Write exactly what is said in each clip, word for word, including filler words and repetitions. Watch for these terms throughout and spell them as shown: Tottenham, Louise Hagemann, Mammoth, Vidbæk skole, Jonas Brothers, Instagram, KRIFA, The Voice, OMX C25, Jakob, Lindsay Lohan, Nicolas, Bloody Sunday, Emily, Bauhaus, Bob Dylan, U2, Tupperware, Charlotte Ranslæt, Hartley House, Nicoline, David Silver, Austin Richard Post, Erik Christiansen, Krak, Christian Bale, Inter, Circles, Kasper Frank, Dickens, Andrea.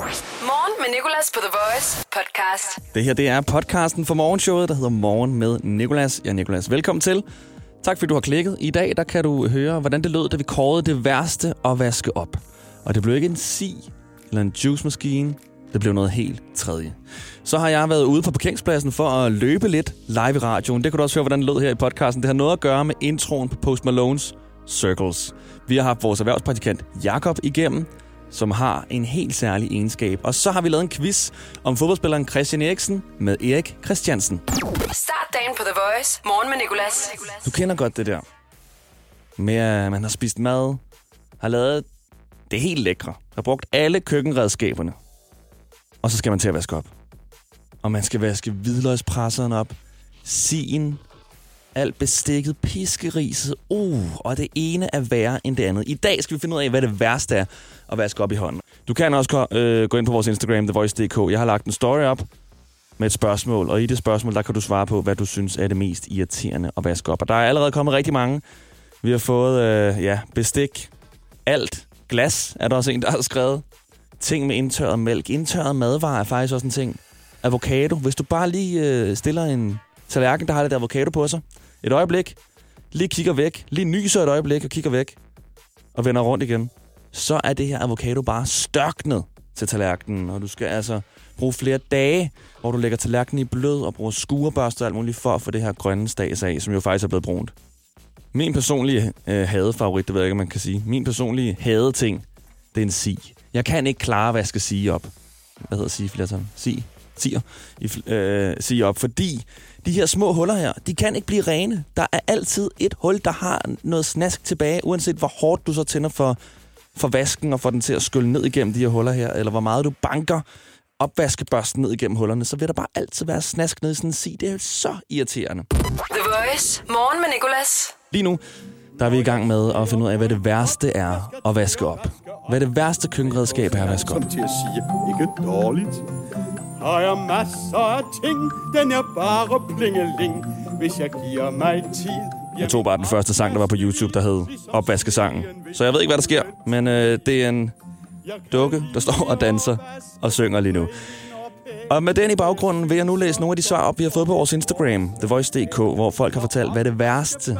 Morgen med Nicolas på The Voice podcast. Det her, det er podcasten for morgenshowet, der hedder Morgen med Nicolas. Ja, Nicolas, velkommen til. Tak fordi du har klikket. I dag, der kan du høre, hvordan det lød, da vi kårede det værste at vaske op. Og det blev ikke en si eller en juice-maskine. Det blev noget helt tredje. Så har jeg været ude på parkeringspladsen for at løbe lidt live i radioen. Det kan du også høre, hvordan det lød her i podcasten. Det har noget at gøre med introen på Post Malones Circles. Vi har haft vores erhvervspraktikant Jakob igennem, som har en helt særlig egenskab. Og så har vi lavet en quiz om fodboldspilleren Christian Eriksen med Erik Christiansen. Start dagen på The Voice. Morgen med Nicolas. Du kender godt det der med, at man har spist mad, har lavet det helt lækre, har brugt alle køkkenredskaberne, og så skal man til at vaske op. Og man skal vaske hvidløgspresseren op, sien, alt bestikket, piskeriset, uh, og det ene er værre end det andet. I dag skal vi finde ud af, hvad det værste er at vaske op i hånden. Du kan også øh, gå ind på vores Instagram, the voice punktum d k. Jeg har lagt en story op med et spørgsmål, og i det spørgsmål, der kan du svare på, hvad du synes er det mest irriterende at vaske op. Og der er allerede kommet rigtig mange. Vi har fået øh, ja, bestik, alt, glas er der også en, der har skrevet. Ting med indtørret mælk, indtørret madvarer er faktisk også en ting. Avocado, hvis du bare lige øh, stiller en tallerken, der har lidt avocado på sig, et øjeblik, lige kigger væk, lige nyser et øjeblik og kigger væk, og vender rundt igen, så er det her avocado bare størknet til tallerkenen, og du skal altså bruge flere dage, hvor du lægger tallerkenen i blød og bruger skurebørster og alt muligt for at få det her grønne stads af, som jo faktisk er blevet brunt. Min personlige øh, hadefavorit, det ved jeg ikke, om man kan sige, min personlige hadeting, det er en si. Jeg kan ikke klare at vaske sige op. Hvad hedder sige flertal? Sige? Siger? Øh, sige op, fordi de her små huller her, de kan ikke blive rene. Der er altid et hul, der har noget snask tilbage, uanset hvor hårdt du så tænder for, for vasken og får den til at skylle ned igennem de her huller her, eller hvor meget du banker opvaskebørsten ned igennem hullerne, så vil der bare altid være snask ned i sådan en sig. Det er jo så irriterende. The Voice. Morgen med Nicolas. Lige nu, der er vi i gang med at finde ud af, hvad det værste er at vaske op. Hvad det værste køkkenredskab er at vaske op. Som til at sige, ikke dårligt. Der er masser af ting, den er bare plingeling, hvis jeg giver mig tid. Jeg tog bare den første sang, der var på YouTube, der hed Opvaskesangen. Så jeg ved ikke, hvad der sker, men øh, det er en dukke, der står og danser og synger lige nu. Og med den i baggrunden vil jeg nu læse nogle af de svar op, vi har fået på vores Instagram, the voice punktum d k, hvor folk har fortalt, hvad det værste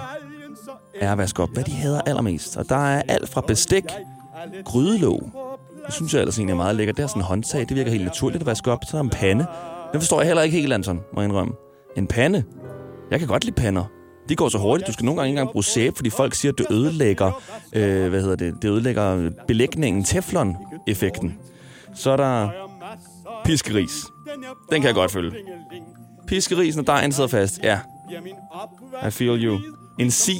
er at vaske op. Hvad de hader allermest. Og der er alt fra bestik, grydelåg. Det synes jeg ellers egentlig er meget lækkert. Det er sådan en håndtag. Det virker helt naturligt at vaske op. Så er en pande. Den forstår jeg heller ikke helt, Anton, må jeg indrømme. En pande? Jeg kan godt lide pander. De går så hurtigt. Du skal nogle gange ikke engang bruge sæbe, fordi folk siger, at det ødelægger, øh, hvad hedder det, det ødelægger belægningen, teflon-effekten. Så er der piskeris. Den kan jeg godt følge. Piskeris, når dejen sidder fast. Ja. I feel you. En si.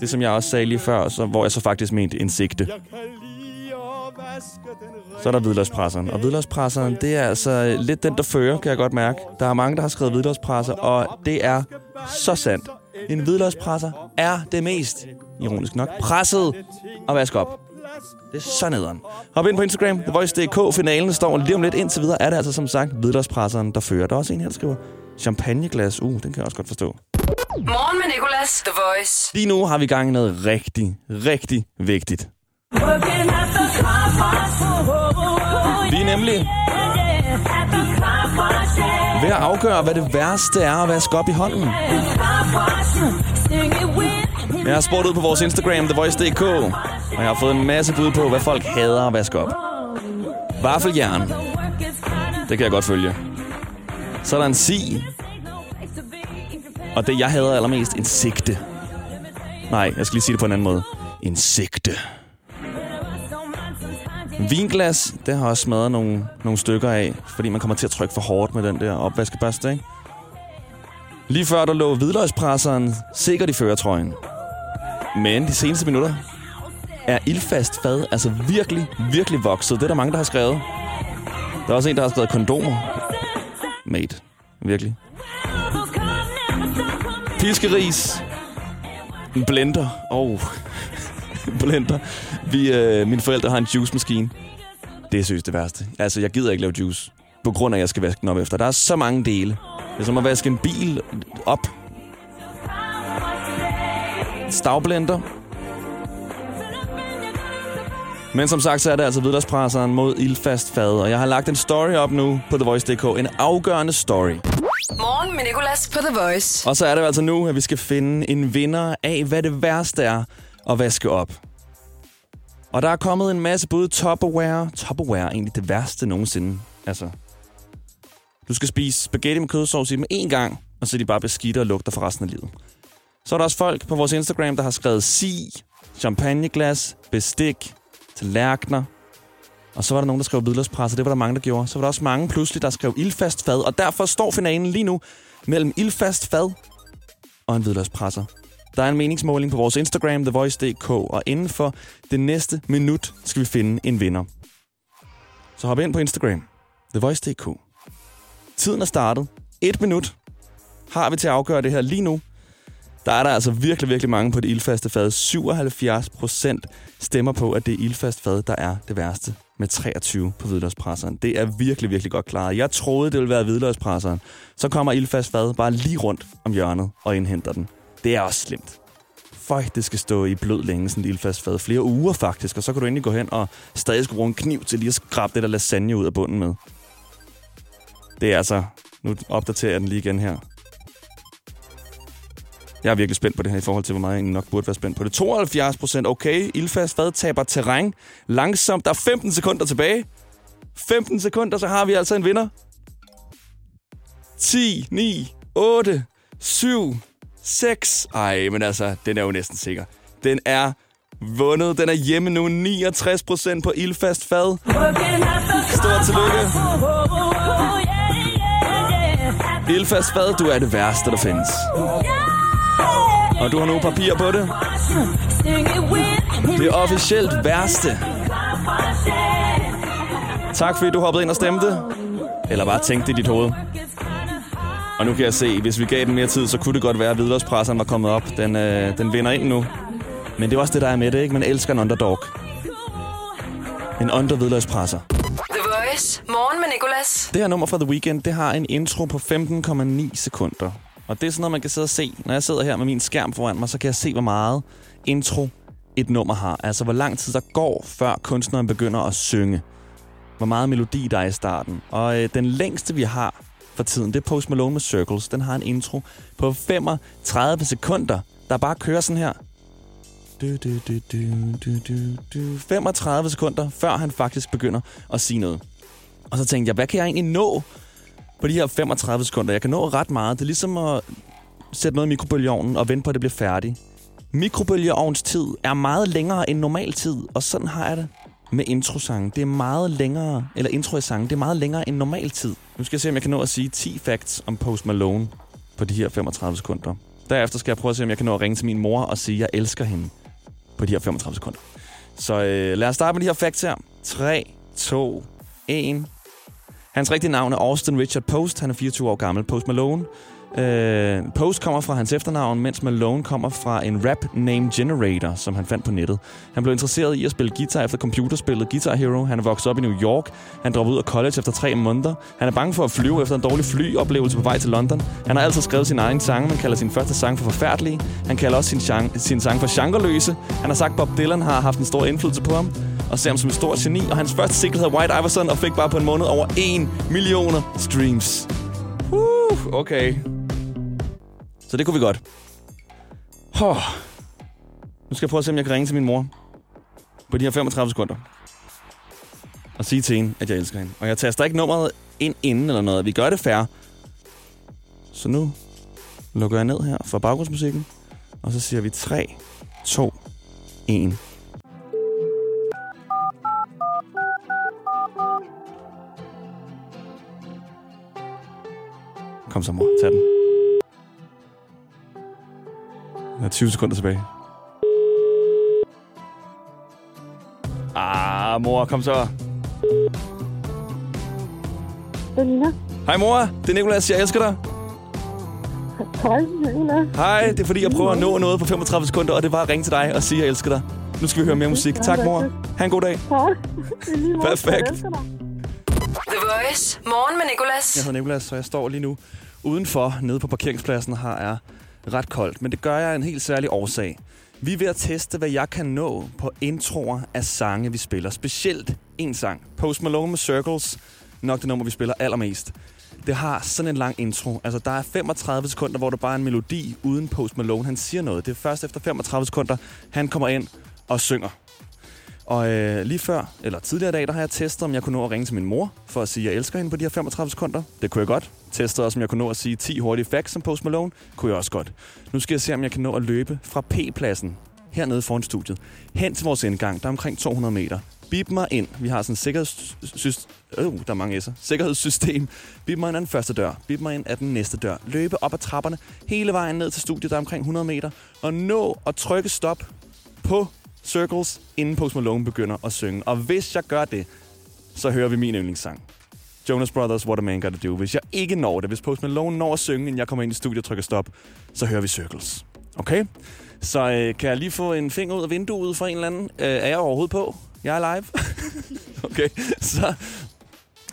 Det, som jeg også sagde lige før, så, hvor jeg så faktisk mente en sigte. Så er der hvidløgspresseren. Og hvidløgspresseren, det er altså lidt den, der fører, kan jeg godt mærke. Der er mange, der har skrevet hvidløgspresser, og det er så sandt. En hvidløgspresser er det mest, ironisk nok, presset at vaske op. Det er så nederen. Hop ind på Instagram, the voice punktum d k. Finalen står lige om lidt. Indtil videre er det altså som sagt hvidløgspresseren, der fører. Der er også en her, der skriver champagneglas. Uh, den kan jeg også godt forstå. Morgen med Nicolas, The Voice. Lige nu har vi gang i noget rigtig, rigtig vigtigt. Vi er nemlig ved at afgøre, hvad det værste er at vaske op i hånden. Jeg har spurgt ud på vores Instagram, the voice punktum d k, og jeg har fået en masse bud på, hvad folk hader at vaske op. Vaffeljern. Det kan jeg godt følge. Så er der en si. Og det, jeg hader allermest, en sigte. Nej, jeg skal lige sige det på en anden måde. En sigte. Vinglas, det har også smadret nogle, nogle stykker af, fordi man kommer til at trykke for hårdt med den der opvaskebørste, ikke? Lige før der lå hvidløgspresseren sikkert i førertrøjen. Men de seneste minutter er ildfast fad altså virkelig, virkelig vokset. Det er der mange, der har skrevet. Der er også en, der har skrevet kondomer. Mate, virkelig. Piskeris. En blender. Åh, oh. blender. Vi, øh, mine forældre har en juice-maskine. Det er seriøst det værste. Altså, jeg gider ikke lave juice, på grund af, at jeg skal vaske den op efter. Der er så mange dele. Det er som at vaske en bil op. Stavblender. Men som sagt, så er det altså hvidløgspresseren mod ildfast fad, og jeg har lagt en story op nu på The Voice punktum d k. En afgørende story. Morgen med Nicolas på The Voice. Og så er det altså nu, at vi skal finde en vinder af, hvad det værste er at vaske op. Og der er kommet en masse både Tupperware. Tupperware er egentlig det værste nogensinde. Altså, du skal spise spaghetti med kødsovs i dem én gang, og så er de bare beskidte og lugter for resten af livet. Så er der også folk på vores Instagram, der har skrevet sig, champagneglas, bestik, tallerkener. Og så var der nogen, der skrev hvidløgspresser. Det var der mange, der gjorde. Så var der også mange pludselig, der skrev ildfast fad. Og derfor står finalen lige nu mellem ildfast fad og en hvidløgspresser. Der er en meningsmåling på vores Instagram, the voice punktum d k. Og inden for det næste minut skal vi finde en vinder. Så hop ind på Instagram, the voice punktum d k. Tiden er startet. Et minut har vi til at afgøre det her lige nu. Der er der altså virkelig, virkelig mange på det ildfaste fad. syvoghalvfjerds procent stemmer på, at det er ildfast fad, der er det værste. Med treogtyve på hvidløgspresseren. Det er virkelig, virkelig godt klaret. Jeg troede, det ville være hvidløgspresseren. Så kommer ildfast fad bare lige rundt om hjørnet og indhenter den. Det er også slemt. Føj, det skal stå i blød længe, sådan et ildfast fad. Flere uger faktisk, og så kan du endelig gå hen og stadig skulle bruge en kniv til lige at skrabe det der lasagne ud af bunden med. Det er altså... Nu opdaterer jeg den lige igen her. Jeg er virkelig spændt på det her i forhold til, hvor meget jeg egentlig nok burde være spændt på det. tooghalvfjerds procent okay. Ildfast fad taber terræn. Langsomt. Der er femten sekunder tilbage. femten sekunder, så har vi altså en vinder. ti, ni, otte, syv, seks. Ej, men altså, den er jo næsten sikker. Den er vundet. Den er hjemme nu. niogtres procent på ildfast fad. Stort tillykke. Ildfast fad, du er det værste, der findes. Og du har nogle papir på det. Det er officielt værste. Tak fordi du hoppede ind og stemte. Eller bare tænkte i dit hoved. Og nu kan jeg se, hvis vi gav den mere tid, så kunne det godt være, at hvidløgspresseren var kommet op. Den, øh, den vinder ind nu. Men det er også det, der er med det, ikke? Man elsker en underdog. En underhvidløgspresser. The Voice. Morgen med Nicolas. Det her nummer fra The Weeknd, det har en intro på femten komma ni sekunder. Og det er sådan noget, man kan sidde og se. Når jeg sidder her med min skærm foran mig, så kan jeg se, hvor meget intro et nummer har. Altså, hvor lang tid der går, før kunstneren begynder at synge. Hvor meget melodi der er i starten. Og øh, den længste, vi har for tiden, det er Post Malone med Circles. Den har en intro på femogtredive sekunder, der bare kører sådan her. Du, du, du, du, du, du, du. femogtredive sekunder, før han faktisk begynder at sige noget. Og så tænkte jeg, hvad kan jeg egentlig nå på de her femogtredive sekunder? Jeg kan nå ret meget. Det er ligesom at sætte noget i mikrobølgeovnen og vente på, at det bliver færdigt. Mikrobølgeovns tid er meget længere end normal tid, og sådan har jeg det med introsangen. Det er meget længere, eller intro i sangen, det er meget længere end normal tid. Nu skal jeg se, om jeg kan nå at sige ti facts om Post Malone på de her femogtredive sekunder. Derefter skal jeg prøve at se, om jeg kan nå at ringe til min mor og sige, at jeg elsker hende på de her femogtredive sekunder. Så øh, lad os starte med de her facts her. tre, to, et... Hans rigtige navn er Austin Richard Post. Han er fireogtyve år gammel. Post Malone. Øh, Post kommer fra hans efternavn, mens Malone kommer fra en rap name generator, som han fandt på nettet. Han blev interesseret i at spille guitar efter computerspillet Guitar Hero. Han er vokset op i New York. Han droppede ud af college efter tre måneder. Han er bange for at flyve efter en dårlig flyoplevelse på vej til London. Han har altid skrevet sin egen sang, men kalder sin første sang for forfærdelige. Han kalder også sin, genre, sin sang for genreløse. Han har sagt, at Bob Dylan har haft en stor indflydelse på ham og ser ham som en stor geni, og hans første single hedder White Iverson og fik bare på en måned over en millioner streams. Uh, okay. Så det kunne vi godt. Oh. Nu skal jeg prøve at se, om jeg kan ringe til min mor på de her femogtredive sekunder og sige til hende, at jeg elsker hende. Og jeg taster ikke nummeret ind inden eller noget. Vi gør det fair. Så nu lukker jeg ned her for baggrundsmusikken, og så siger vi tre, to, et... Kom så, mor. Tag den. Der er tyve sekunder tilbage. Ah, mor. Kom så. Hej, mor. Det er Nicolas. Jeg elsker dig. Hej, Nicolas. Hej. Det er, fordi jeg prøver at nå noget på femogtredive sekunder, og det var at ringe til dig og sige, at jeg elsker dig. Nu skal vi høre mere musik. Tak, mor. Ha' en god dag. Tak. Perfekt. The Voice. Morgen med Nicolas. Jeg hedder Nicolas, så jeg står lige nu udenfor, nede på parkeringspladsen, har er ret koldt. Men det gør jeg af en helt særlig årsag. Vi er ved at teste, hvad jeg kan nå på introer af sange, vi spiller. Specielt en sang. Post Malone med Circles. Nok det nummer, vi spiller allermest. Det har sådan en lang intro. Altså, der er femogtredive sekunder, hvor der bare er en melodi uden Post Malone. Han siger noget. Det er først efter femogtredive sekunder, han kommer ind og synger. Og øh, lige før, eller tidligere i dag, der har jeg testet, om jeg kunne nå at ringe til min mor, for at sige, at jeg elsker hende på de her femogtredive sekunder. Det kunne jeg godt. Testede også, om jeg kunne nå at sige ti hurtige facts som Post Malone. Kunne jeg også godt. Nu skal jeg se, om jeg kan nå at løbe fra P-pladsen, hernede foran studiet, hen til vores indgang. Der er omkring to hundrede meter. Bip mig ind. Vi har sådan en sikkerhedssystem. Øh, der er mange s'er. Sikkerhedssystem. Bip mig ind af den første dør. Bip mig ind af den næste dør. Løbe op ad trapperne hele vejen ned til studiet. Der er omkring hundrede meter. Og nå at trykke stop på Circles, inden Post Malone begynder at synge. Og hvis jeg gør det, så hører vi min yndlingssang. Jonas Brothers, What a Man Gotta Do. Hvis jeg ikke når det, hvis Post Malone når at synge, inden jeg kommer ind i studiet og trykker stop, så hører vi Circles. Okay? Så øh, kan jeg lige få en finger ud af vinduet fra en eller anden? Øh, er jeg overhovedet på? Jeg er live. Okay, så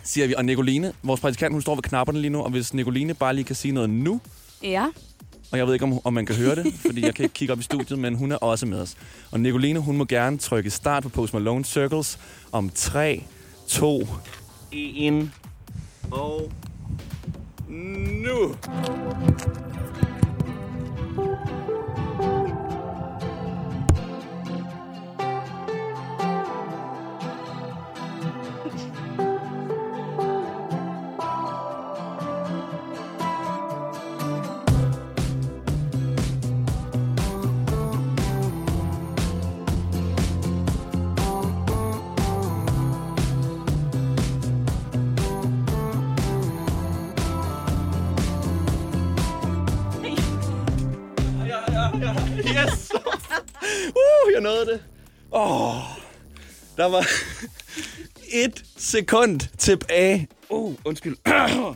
siger vi, og Nicoline, vores praktikant, hun står ved knapperne lige nu, og hvis Nicoline bare lige kan sige noget nu. Ja. Og jeg ved ikke, om, om man kan høre det, fordi jeg kan ikke kigge op i studiet, men hun er også med os. Og Nicoline, hun må gerne trykke start på Post Malone Circles om tre, to, en, og nu! Yes! Uh, jeg nåede det. Åh, oh, der var et sekund tilbage. Åh, uh, undskyld. Åh,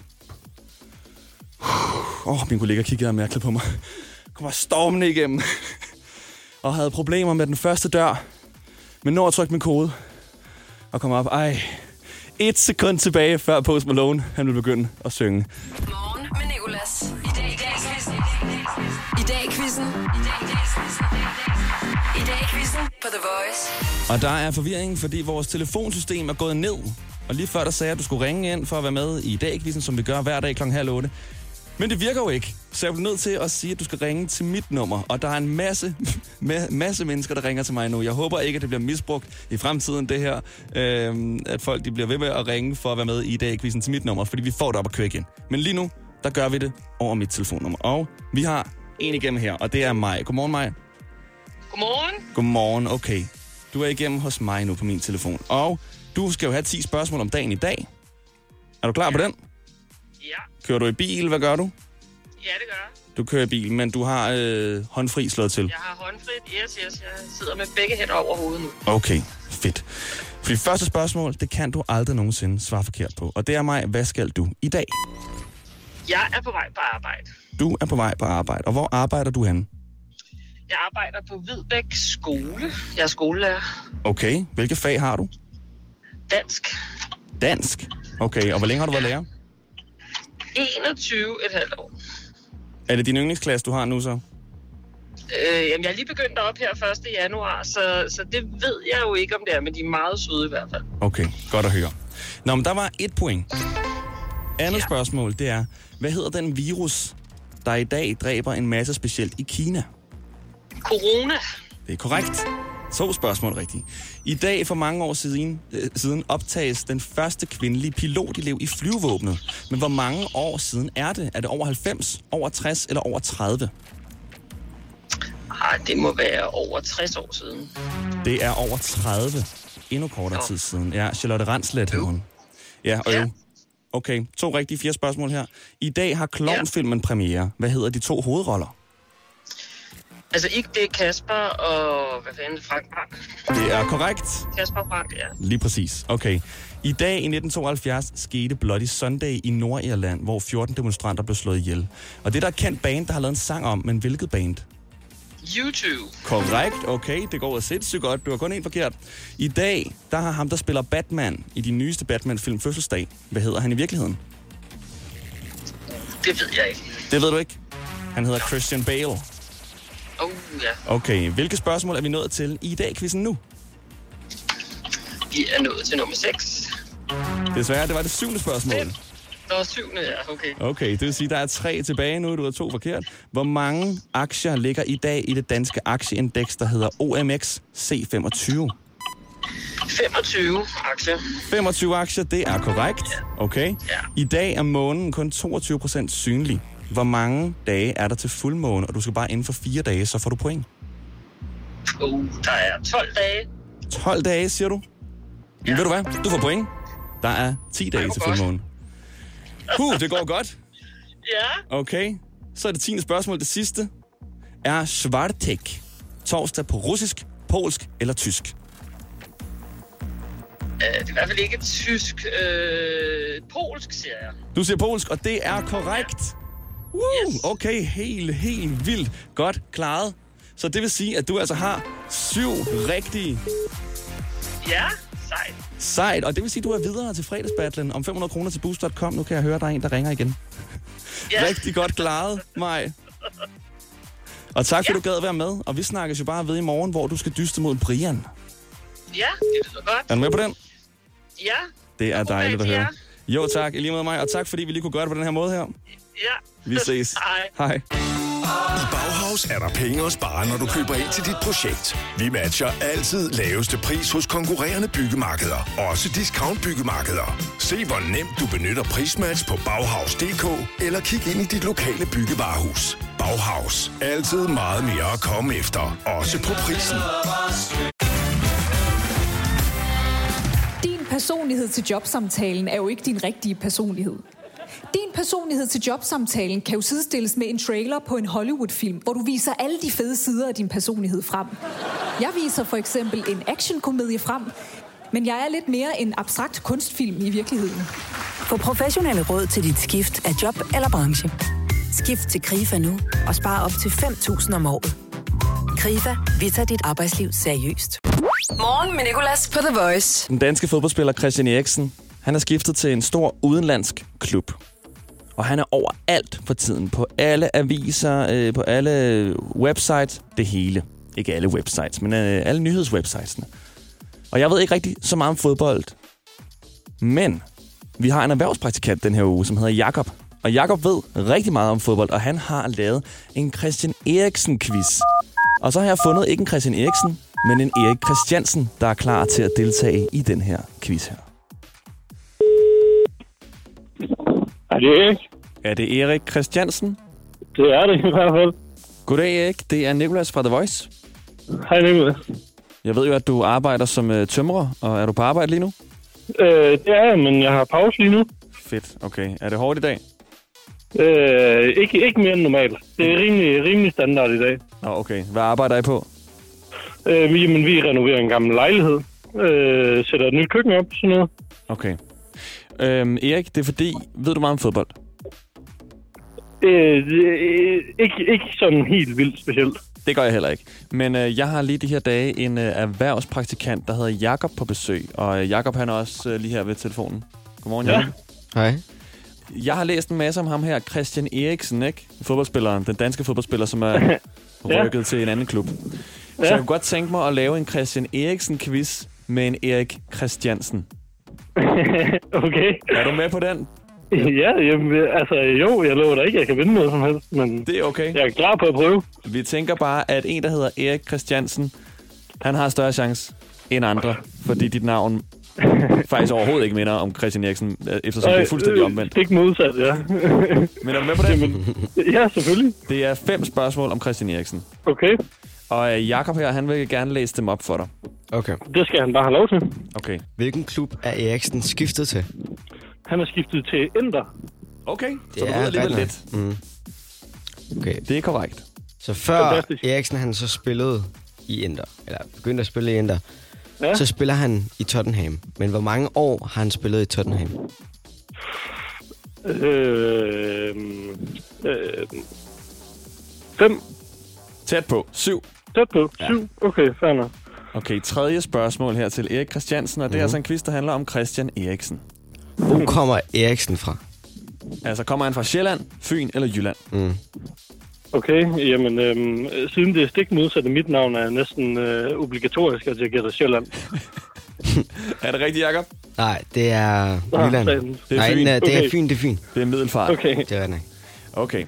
oh, min kollega kiggede mærkeligt på mig. Kommer stormende igennem. Og havde problemer med den første dør. Men når jeg trykte min kode og kom op. Ej, et sekund tilbage, før Post Malone han ville begynde at synge. Morgen med Nicolas. I dag i dag. I dag quizzen. I dag quizzen. I dag quizzen på The Voice. Og der er forvirring, fordi vores telefonsystem er gået ned. Og lige før der sagde jeg, at du skulle ringe ind for at være med i dag quizzen, som vi gør hver dag klokken halv otte. Men det virker jo ikke. Så jeg blev nødt til at sige, at du skal ringe til mit nummer. Og der er en masse, ma- masse mennesker, der ringer til mig nu. Jeg håber ikke, at det bliver misbrugt i fremtiden, det her. Øhm, at folk de bliver ved med at ringe for at være med i dag quizzen til mit nummer, fordi vi får det op at køre igen. Men lige nu, der gør vi det over mit telefonnummer. Og vi har en igennem her, og det er Maj. Godmorgen, Maj. Godmorgen. Godmorgen, okay. Du er igennem hos mig nu på min telefon. Og du skal jo have ti spørgsmål om dagen i dag. Er du klar ja. på den? Ja. Kører du i bil? Hvad gør du? Ja, det gør jeg. Du kører i bil, men du har øh, håndfri slået til. Jeg har håndfri, yes, yes. Jeg sidder med begge hænder over hovedet nu. Okay, fedt. For det første spørgsmål, det kan du aldrig nogensinde svare forkert på. Og det er Maj, hvad skal du i dag? Jeg er på vej på arbejde. Du er på vej på arbejde. Og hvor arbejder du henne? Jeg arbejder på Vidbæk skole. Jeg er skolelærer. Okay. Hvilke fag har du? Dansk. Dansk? Okay. Og hvor længe har du været lærer? enogtyve et halvt år. Er det din yndlingsklasse, du har nu så? Øh, jamen, jeg er lige begyndt op her første januar, så, så det ved jeg jo ikke, om det er, men de er meget søde i hvert fald. Okay. Godt at høre. Nå, men der var et point. Andet ja. spørgsmål, det er, hvad hedder den virus, der i dag dræber en masse specielt i Kina? Corona. Det er korrekt. To spørgsmål rigtigt. I dag for mange år siden, øh, siden optages den første kvindelige pilotelev i flyvevåbnet. Men hvor mange år siden er det? Er det over halvfems, over tres eller over tredive? Ej, det må være over tres år siden. Det er over tredive. Endnu kortere jo. tid siden. Ja, Charlotte Ranslæt hed hun. Ja, og ja. jo. Okay, to rigtige fire spørgsmål her. I dag har klovnfilmen ja. premiere. Hvad hedder de to hovedroller? Altså ikke det er Kasper og hvad fanden Frank Frank. Det er korrekt. Kasper Frank, ja. Lige præcis. Okay. I dag i nitten tooghalvfjerds skete Bloody Sunday i Nordirland, hvor fjorten demonstranter blev slået ihjel. Og det er der et kendt band, der har lavet en sang om, men hvilket band? U to. Korrekt, okay. Det går sindssygt godt. Det var kun en forkert. I dag, der har ham, der spiller Batman i de nyeste Batman-film fødselsdag. Hvad hedder han i virkeligheden? Det ved jeg ikke. Det ved du ikke? Han hedder Christian Bale. Oh, ja. Okay, hvilke spørgsmål er vi nået til i dag, quizzen nu? Vi er nået til nummer seks. Desværre, det var det syvende spørgsmål. Det var syvende, ja, okay. Okay, det vil sige, der er tre tilbage nu, du har to forkert. Hvor mange aktier ligger i dag i det danske aktieindeks, der hedder O M X C femogtyve? femogtyve aktier. femogtyve aktier, det er korrekt. Okay. I dag er månen kun toogtyve procent synlig. Hvor mange dage er der til fuldmåne, og du skal bare inden for fire dage, så får du point? Uh, der er tolv dage. tolv dage, siger du? Ja. Men ved du hvad? Du får point. Der er ti dage til fuldmåne. Huh, det går godt. Ja. Okay, så er det tiende spørgsmål. Det sidste er Svartek torsdag på russisk, polsk eller tysk? Det er i hvert fald ikke tysk. Øh, polsk, siger jeg. Du siger polsk, og det er korrekt. Woo, yes. Okay, helt, helt vildt godt klaret. Så det vil sige, at du altså har syv rigtige. Ja, sejt. Sejt, og det vil sige, at du er videre til fredagsbattlen om fem hundrede kroner til boost punktum com. Nu kan jeg høre, at der er en, der ringer igen. Ja. Rigtig godt klaret, Maj. Og tak, for ja. Du gad at være med. Og vi snakkes jo bare ved i morgen, hvor du skal dyste mod Brian. Ja, det lyder godt. Er du med på den? Ja. Det er dejligt at høre. Jo, tak. I lige med mig. Og tak, fordi vi lige kunne gøre det på den her måde her. Ja. Vi ses. Hej. Hej. I Bauhaus er der penge at spare, når du køber ind til dit projekt. Vi matcher altid laveste pris hos konkurrerende byggemarkeder. Også discount-byggemarkeder. Se, hvor nemt du benytter prismatch på Bauhaus punktum d k eller kig ind i dit lokale byggevarehus. Bauhaus. Altid meget mere at komme efter. Også på prisen. Din personlighed til jobsamtalen er jo ikke din rigtige personlighed. Din personlighed til jobsamtalen kan jo sidestilles med en trailer på en Hollywood-film, hvor du viser alle de fede sider af din personlighed frem. Jeg viser for eksempel en actionkomedie frem, men jeg er lidt mere en abstrakt kunstfilm i virkeligheden. Få professionelle råd til dit skift af job eller branche. Skift til KRIFA nu og spar op til fem tusind om året. KRIFA, vi tager dit arbejdsliv seriøst. Morgen med Nicolas på The Voice. Den danske fodboldspiller Christian Eriksen, han er skiftet til en stor udenlandsk klub. Og han er overalt for tiden. På alle aviser, øh, på alle websites, det hele. Ikke alle websites, men øh, alle nyhedswebsitesene. Og jeg ved ikke rigtig så meget om fodbold. Men vi har en erhvervspraktikant den her uge, som hedder Jakob. Og Jakob ved rigtig meget om fodbold, og han har lavet en Christian Eriksen-quiz. Og så har jeg fundet ikke en Christian Eriksen, men en Erik Christiansen, der er klar til at deltage i den her quiz her. Er det Erik? Er det Erik Christiansen? Det er det i hvert fald. Goddag Erik, det er Nicolas fra The Voice. Hej Nicolas. Jeg ved jo, at du arbejder som tømrer, og er du på arbejde lige nu? Øh, det er jeg, men jeg har pause lige nu. Fedt, okay. Er det hårdt i dag? Øh, ikke, ikke mere end normalt. Det er rimelig, rimelig standard i dag. Nå, okay. Hvad arbejder I på? Øh, vi, men vi renoverer en gammel lejlighed. Øh, sætter et nyt køkken op, sådan noget. Okay. Øhm, Erik, det er fordi... Ved du meget om fodbold? Øh, øh, ikke, ikke sådan helt vildt specielt. Det gør jeg heller ikke. Men øh, jeg har lige de her dage en øh, erhvervspraktikant, der hedder Jakob på besøg. Og øh, Jakob, han er også øh, lige her ved telefonen. Godmorgen, Jakob. Ja. Hej. Jeg har læst en masse om ham her, Christian Eriksen, ikke? Fodboldspilleren, den danske fodboldspiller, som er rykket ja. til en anden klub. Ja. Så jeg kunne godt tænke mig at lave en Christian Eriksen-quiz med en Erik Christiansen. Okay. Er du med på den? Ja, jamen, altså jo, jeg lover da ikke, jeg kan vinde noget som helst, men det er okay. Jeg er klar på at prøve. Vi tænker bare, at en, der hedder Erik Christiansen, han har større chance end andre, fordi dit navn faktisk overhovedet ikke minder om Christian Eriksen, eftersom Ej, det er fuldstændig omvendt. Det er ikke modsat, ja. Men er du med på det? Jamen, ja, selvfølgelig. Det er fem spørgsmål om Christian Eriksen. Okay. Og Jakob her, han vil gerne læse dem op for dig. Okay. Det skal han bare have lov til. Okay. Hvilken klub er Eriksen skiftet til? Han er skiftet til Inter. Okay, det så du er alligevel lidt. Mm. Okay. Det er korrekt. Så før Fantastisk. Eriksen, han så spillede i Inter, eller begyndte at spille i Inter, ja. Så spiller han i Tottenham. Men hvor mange år har han spillet i Tottenham? Øh, øh, fem. Tæt på. Syv. Tæt på. Ja. Syv. Okay, fair nok. Okay, tredje spørgsmål her til Erik Christiansen, og det mm-hmm. er altså en quiz, der handler om Christian Eriksen. Hvor kommer Eriksen fra? Altså, kommer han fra Sjælland, Fyn eller Jylland? Mm. Okay, jamen, øhm, siden det er stik modsatte, mit navn er næsten øh, obligatorisk, at jeg gætter Sjælland. Er det rigtigt, Jakob? Nej, det er Jylland. Det er Fyn. Nej, det er Fyn, det er Fyn. Det er Middelfart. Okay. Det er det. Okay.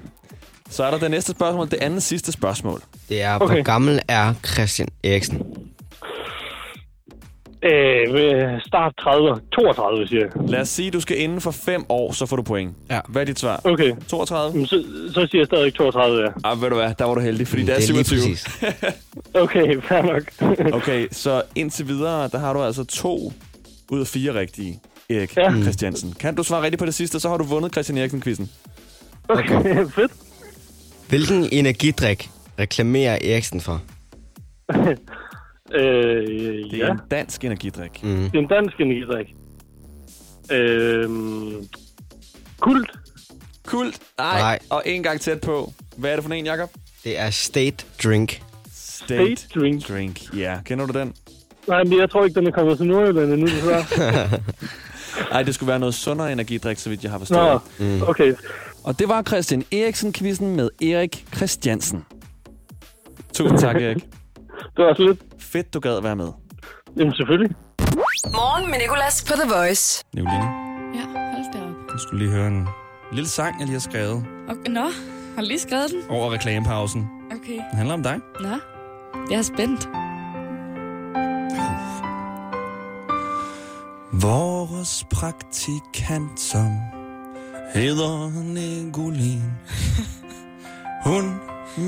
Så er der det næste spørgsmål, det andet sidste spørgsmål. Det er, okay. Hvor gammel er Christian Eriksen? Øh, start tredive, toogtredive, siger jeg. Lad os sige, du skal inden for fem år, så får du point. Ja. Hvad er dit svar? Okay. toogtredive? Så, så siger jeg stadig toogtredive, ja. Ah, ved du hvad, der var du heldig, fordi mm, det er syvogtyve. Okay, fair nok. Okay, så indtil videre, der har du altså to ud af fire rigtige, Erik ja. Christiansen. Kan du svare rigtigt på det sidste, så har du vundet Christian Eriksen-quizzen. Okay, okay. Fedt. Hvilken energidrik reklamerer Eriksen for? Øh, det er ja. en dansk energidrik. Mm. Det er en dansk energidrik. Øh, kult. Kult? Ej. Nej. Og en gang tæt på. Hvad er det for en, Jakob? Det er State Drink. State, State Drink. Drink, ja. Kender du den? Nej, men jeg tror ikke, den er kommet til Nordirland endnu, desværre. Ej, det skulle være noget sundere energidrik, så vidt jeg har forstået. Nå, mm. okay. Og det var Christian Eriksen-quizzen med Erik Christiansen. Tusind tak, Erik. Det var slet. Fedt, du gad at være med. Jamen, selvfølgelig. Morgen med Nicolas på The Voice. Nicoline. Ja, hold da op. Du skulle lige høre en lille sang, jeg lige har skrevet. Okay, nå, har lige skrevet den? Over reklamepausen. Okay. Den handler om dig. Nå, jeg er spændt. Vores praktikant, som hedder Nicoline. Hun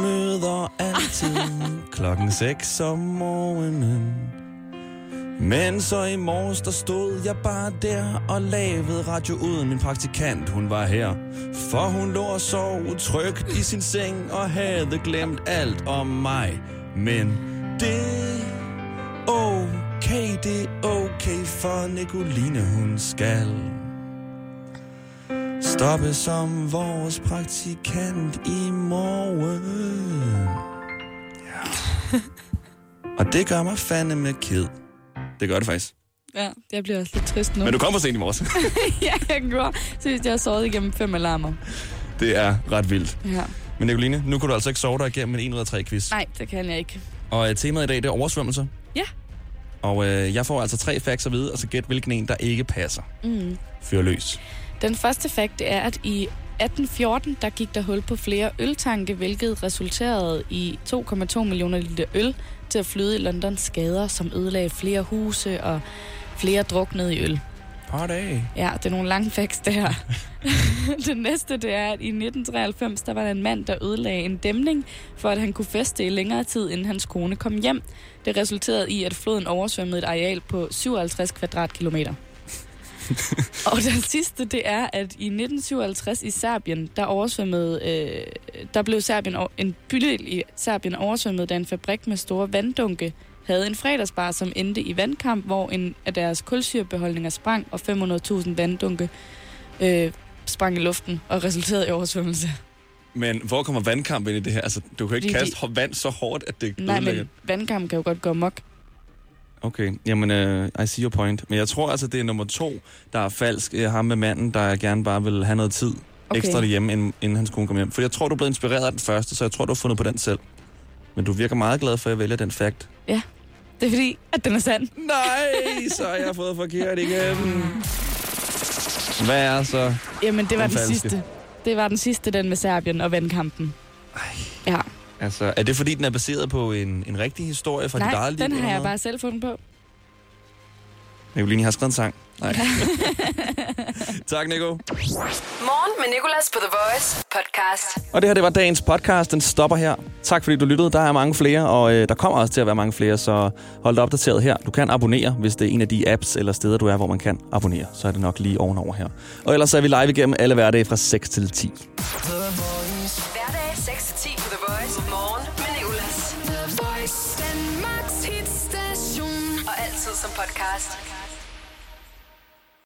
møder altid klokken seks om morgenen. Men så i morges, der stod jeg bare der og lavede radio uden min praktikant. Hun var her, for hun lå og sov utrygt i sin seng og havde glemt alt om mig. Men det okay, det er okay, for Nicoline hun skal stoppe som vores praktikant i morgen. Ja. Og det gør mig fandeme ked. Det gør det faktisk. Ja, jeg bliver også lidt trist nu. Men du kom for sent i morges. Ja, jeg gjorde. Synes, jeg har sovet igennem fem alarmer. Det er ret vildt. Ja. Men Nicoline, nu kan du altså ikke sove dig igennem en en ud af tre quiz. Nej, det kan jeg ikke. Og temaet i dag, det er oversvømmelser. Ja. Og øh, jeg får altså tre facts at vide, og så gæt hvilken en, der ikke passer. Mm. Fyr løs. Den første fakt er, at i atten fjorten, der gik der hul på flere øltanke, hvilket resulterede i to komma to millioner liter øl til at flyde i Londons gader, som ødelagde flere huse og flere druknede i øl. Party. Ja, det er nogle lange facts, det her. Det næste, det er, at i nitten treoghalvfems, der var der en mand, der ødelagde en dæmning, for at han kunne feste i længere tid, inden hans kone kom hjem. Det resulterede i, at floden oversvømmede et areal på syvoghalvtreds kvadratkilometer. Og det sidste, det er, at i nitten syvoghalvtreds i Serbien, der oversvømmede, øh, der blev Serbien, en bydel i Serbien oversvømmet, da en fabrik med store vanddunke havde en fredagsbar, som endte i vandkamp, hvor en af deres kulsyrebeholdninger sprang, og fem hundrede tusind vanddunke øh, sprang i luften og resulterede i oversvømmelse. Men hvor kommer vandkamp ind i det her? Altså, du kan jo ikke kaste de... vand så hårdt, at det ødelægger. Nej, men vandkamp kan jo godt gå amok. Okay, jamen, uh, I see your point. Men jeg tror altså, det er nummer to, der er falsk. Ham med manden, der gerne bare vil have noget tid okay. ekstra derhjemme, inden, inden hans kone kom hjem. For jeg tror, du blev inspireret af den første, så jeg tror, du har fundet på den selv. Men du virker meget glad for, at jeg vælger den fakt. Ja, det er fordi, at den er sand. Nej, så har jeg fået forkert igennem. Hvad er så? Jamen, det var den, den sidste. Det var den sidste, den med Serbien og vandkampen. Ej. Ja. Altså, er det fordi, den er baseret på en, en rigtig historie fra dit eget liv? Nej, den har jeg bare selv fundet på. Nicoline har skrevet en sang. Nej. Ja. Tak, Nico. Morgen med Nicolas på The Voice podcast. Og det her, det var dagens podcast. Den stopper her. Tak fordi du lyttede. Der er mange flere, og øh, der kommer også til at være mange flere, så hold dig opdateret her. Du kan abonnere, hvis det er en af de apps eller steder, du er, hvor man kan abonnere. Så er det nok lige ovenover her. Og ellers er vi live igennem alle hverdage fra seks til ti. Podcast.